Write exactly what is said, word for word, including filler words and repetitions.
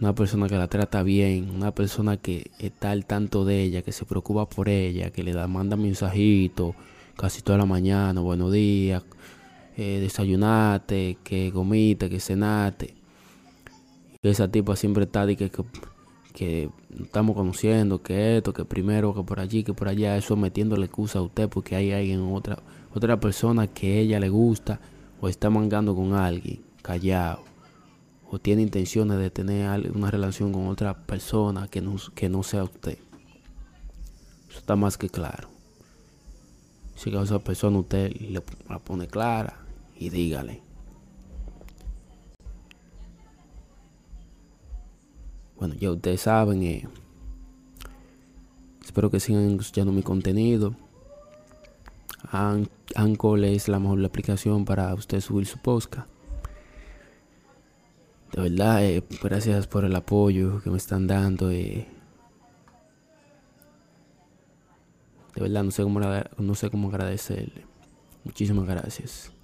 una persona que la trata bien, una persona que está al tanto de ella, que se preocupa por ella, que le da, manda mensajitos casi toda la mañana, buenos días, eh, desayunate, que comiste, que cenaste. Esa tipa siempre está de que, que, que estamos conociendo, que esto, que primero, que por allí, que por allá, eso metiéndole excusa a usted porque hay alguien, otra, otra persona que ella le gusta o está mangando con alguien, callado, o tiene intenciones de tener una relación con otra persona que no, que no sea usted. Eso está más que claro. Si a esa persona usted le, la pone clara y dígale. Bueno, ya ustedes saben, eh, espero que sigan escuchando mi contenido. An- Anchor es la mejor aplicación para usted subir su podcast. De verdad, eh, gracias por el apoyo que me están dando. Eh. De verdad, no sé cómo, no sé cómo agradecerle. Muchísimas gracias.